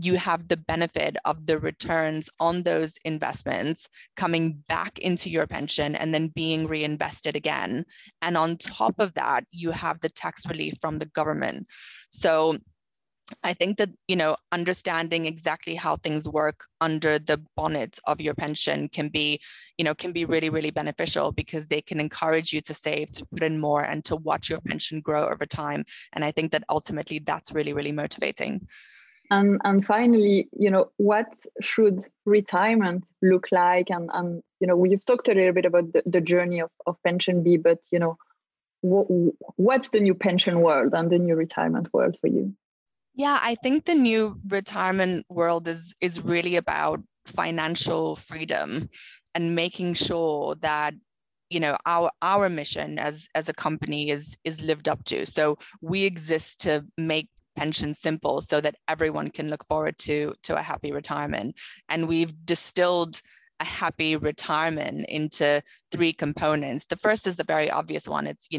you have the benefit of the returns on those investments coming back into your pension and then being reinvested again. And on top of that, you have the tax relief from the government. So I think that, understanding exactly how things work under the bonnet of your pension can be really, really beneficial, because they can encourage you to save, to put in more, and to watch your pension grow over time. And I think that ultimately that's really, really motivating. And finally, what should retirement look like? And we've talked a little bit about the journey of PensionBee, but, what's the new pension world and the new retirement world for you? Yeah, I think the new retirement world is really about financial freedom and making sure that, our mission as a company is lived up to. So we exist to make pensions simple so that everyone can look forward to a happy retirement. And we've distilled a happy retirement into three components. The first is the very obvious one. It's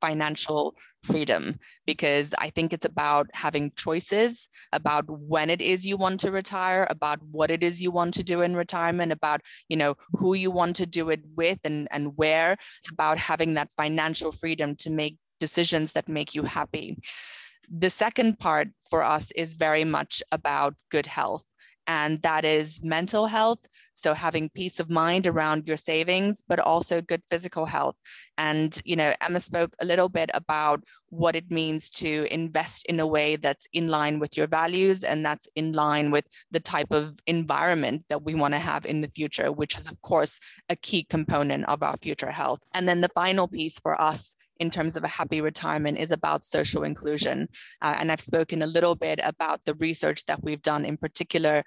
financial freedom, because I think it's about having choices about when it is you want to retire, about what it is you want to do in retirement, about, who you want to do it with and where. It's about having that financial freedom to make decisions that make you happy. The second part for us is very much about good health. And that is mental health. So having peace of mind around your savings, but also good physical health. And, Emma spoke a little bit about what it means to invest in a way that's in line with your values, and that's in line with the type of environment that we want to have in the future, which is, of course, a key component of our future health. And then the final piece for us in terms of a happy retirement is about social inclusion. And I've spoken a little bit about the research that we've done in particular,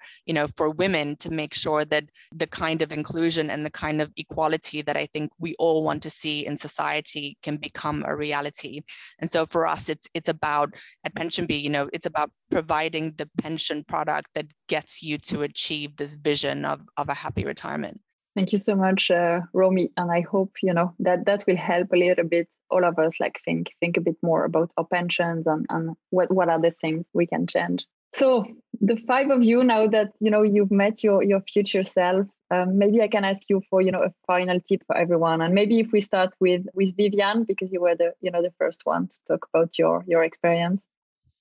for women, to make sure that the kind of inclusion and the kind of equality that I think we all want to see in society can become a reality. And so for us, it's about, at PensionBee, it's about providing the pension product that gets you to achieve this vision of a happy retirement. Thank you so much, Romy. And I hope, that will help a little bit all of us, like think a bit more about our pensions and what are the things we can change. So the five of you, now that, you've met your future self, maybe I can ask you for, a final tip for everyone. And maybe if we start with Viviane, because you were the first one to talk about your experience.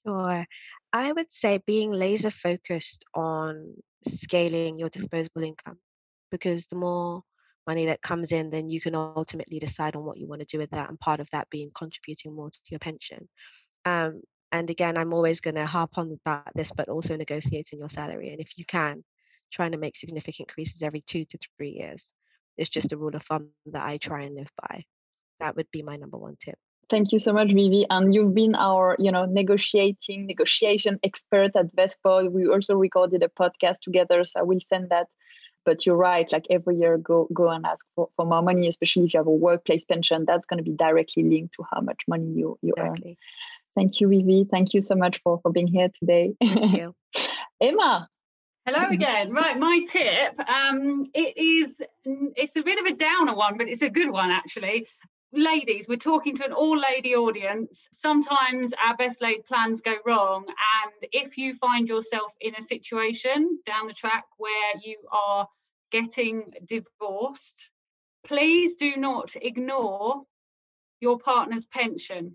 Sure. I would say being laser focused on scaling your disposable income, because the more money that comes in, then you can ultimately decide on what you want to do with that. And part of that being contributing more to your pension. And again, I'm always going to harp on about this, but also negotiating your salary. And if you can, trying to make significant increases every 2 to 3 years. It's just a rule of thumb that I try and live by. That would be my number one tip. Thank you so much, Vivi. And you've been our, negotiation expert at Vestpod. We also recorded a podcast together, so I will send that. But you're right, like every year, go and ask for more money, especially if you have a workplace pension. That's going to be directly linked to how much money you earn. Thank you, Vivi. Thank you so much for being here today. Thank you. Emma. Hello again. Right, my tip. It's a bit of a downer one, but it's a good one, actually. Ladies, we're talking to an all-lady audience. Sometimes our best-laid plans go wrong. And if you find yourself in a situation down the track where you are getting divorced, please do not ignore your partner's pension.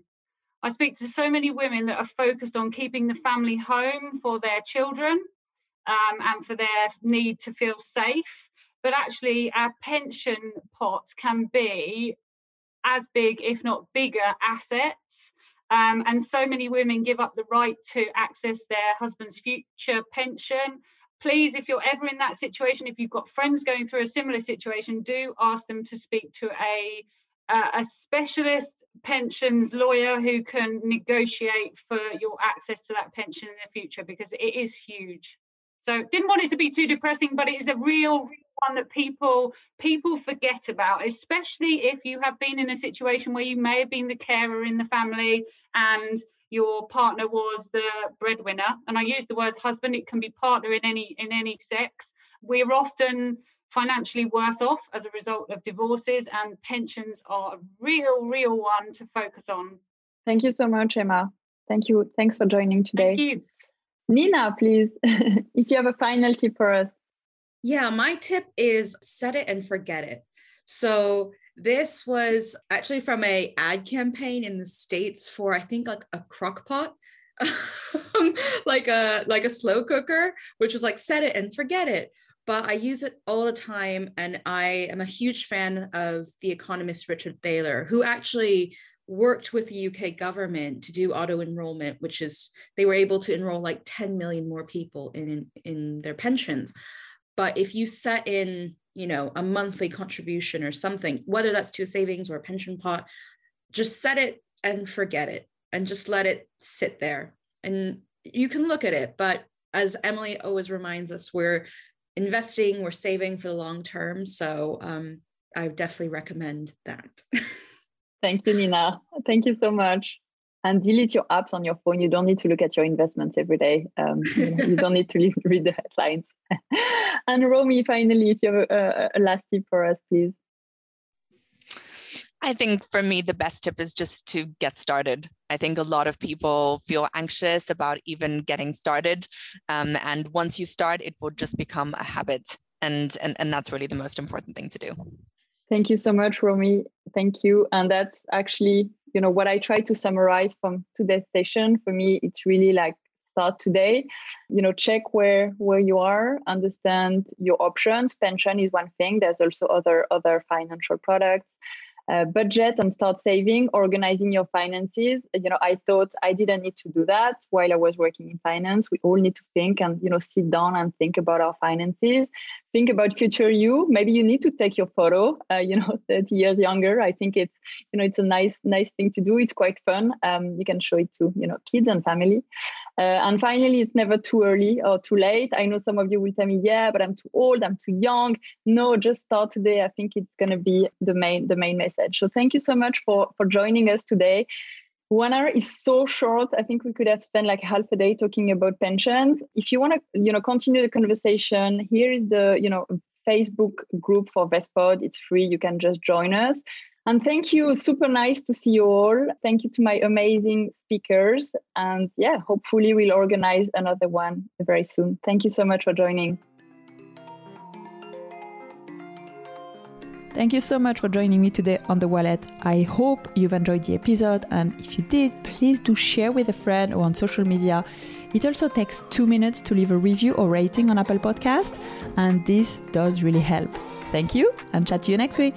I speak to so many women that are focused on keeping the family home for their children, and for their need to feel safe. But actually, our pension pots can be as big, if not bigger, assets. And so many women give up the right to access their husband's future pension. Please, if you're ever in that situation, if you've got friends going through a similar situation, do ask them to speak to a specialist pensions lawyer who can negotiate for your access to that pension in the future, because it is huge. So didn't want it to be too depressing, but it is a real one that people forget about, especially if you have been in a situation where you may have been the carer in the family and your partner was the breadwinner. And I use the word husband, it can be partner in any sex. We're often financially worse off as a result of divorces, and pensions are a real one to focus on. Thank you so much, Emma. Thank you. Thanks for joining today. Thank you. Nina, please, if you have a final tip for us. Yeah, my tip is set it and forget it. So this was actually from an ad campaign in the States for, I think, like a crock pot, like a slow cooker, which was like set it and forget it. But I use it all the time. And I am a huge fan of the economist Richard Thaler, who actually worked with the UK government to do auto enrollment, which is they were able to enroll like 10 million more people in their pensions. But if you set in, you know, a monthly contribution or something, whether that's to a savings or a pension pot, just set it and forget it and just let it sit there. And you can look at it, but as Emily always reminds us, we're investing, we're saving for the long term. So I definitely recommend that. Thank you, Nina. Thank you so much. And delete your apps on your phone. You don't need to look at your investments every day. You don't need to read the headlines. And Romy, finally, if you have a last tip for us, please. I think for me, the best tip is just to get started. I think a lot of people feel anxious about even getting started. And once you start, it will just become a habit. And that's really the most important thing to do. Thank you so much, Romy. Thank you. And that's actually, you know, what I try to summarize from today's session. For me, it's really like start today, you know, check where you are, understand your options. Pension is one thing. There's also other financial products, budget and start saving, organizing your finances. You know, I thought I didn't need to do that while I was working in finance. We all need to think and, you know, sit down and think about our finances. Think about future you. Maybe you need to take your photo, 30 years younger. I think it's, you know, it's a nice thing to do. It's quite fun. You can show it to, you know, kids and family. And finally, it's never too early or too late. I know some of you will tell me, yeah, but I'm too old, I'm too young. No, just start today. I think it's going to be the main message. So thank you so much for joining us today. 1 hour is so short. I think we could have spent like half a day talking about pensions. If you want to, you know, continue the conversation, here is the, you know, Facebook group for Vestpod. It's free. You can just join us. And thank you. Super nice to see you all. Thank you to my amazing speakers. And yeah, hopefully we'll organize another one very soon. Thank you so much for joining. Thank you so much for joining me today on The Wallet. I hope you've enjoyed the episode. And if you did, please do share with a friend or on social media. It also takes 2 minutes to leave a review or rating on Apple Podcasts. And this does really help. Thank you and chat to you next week.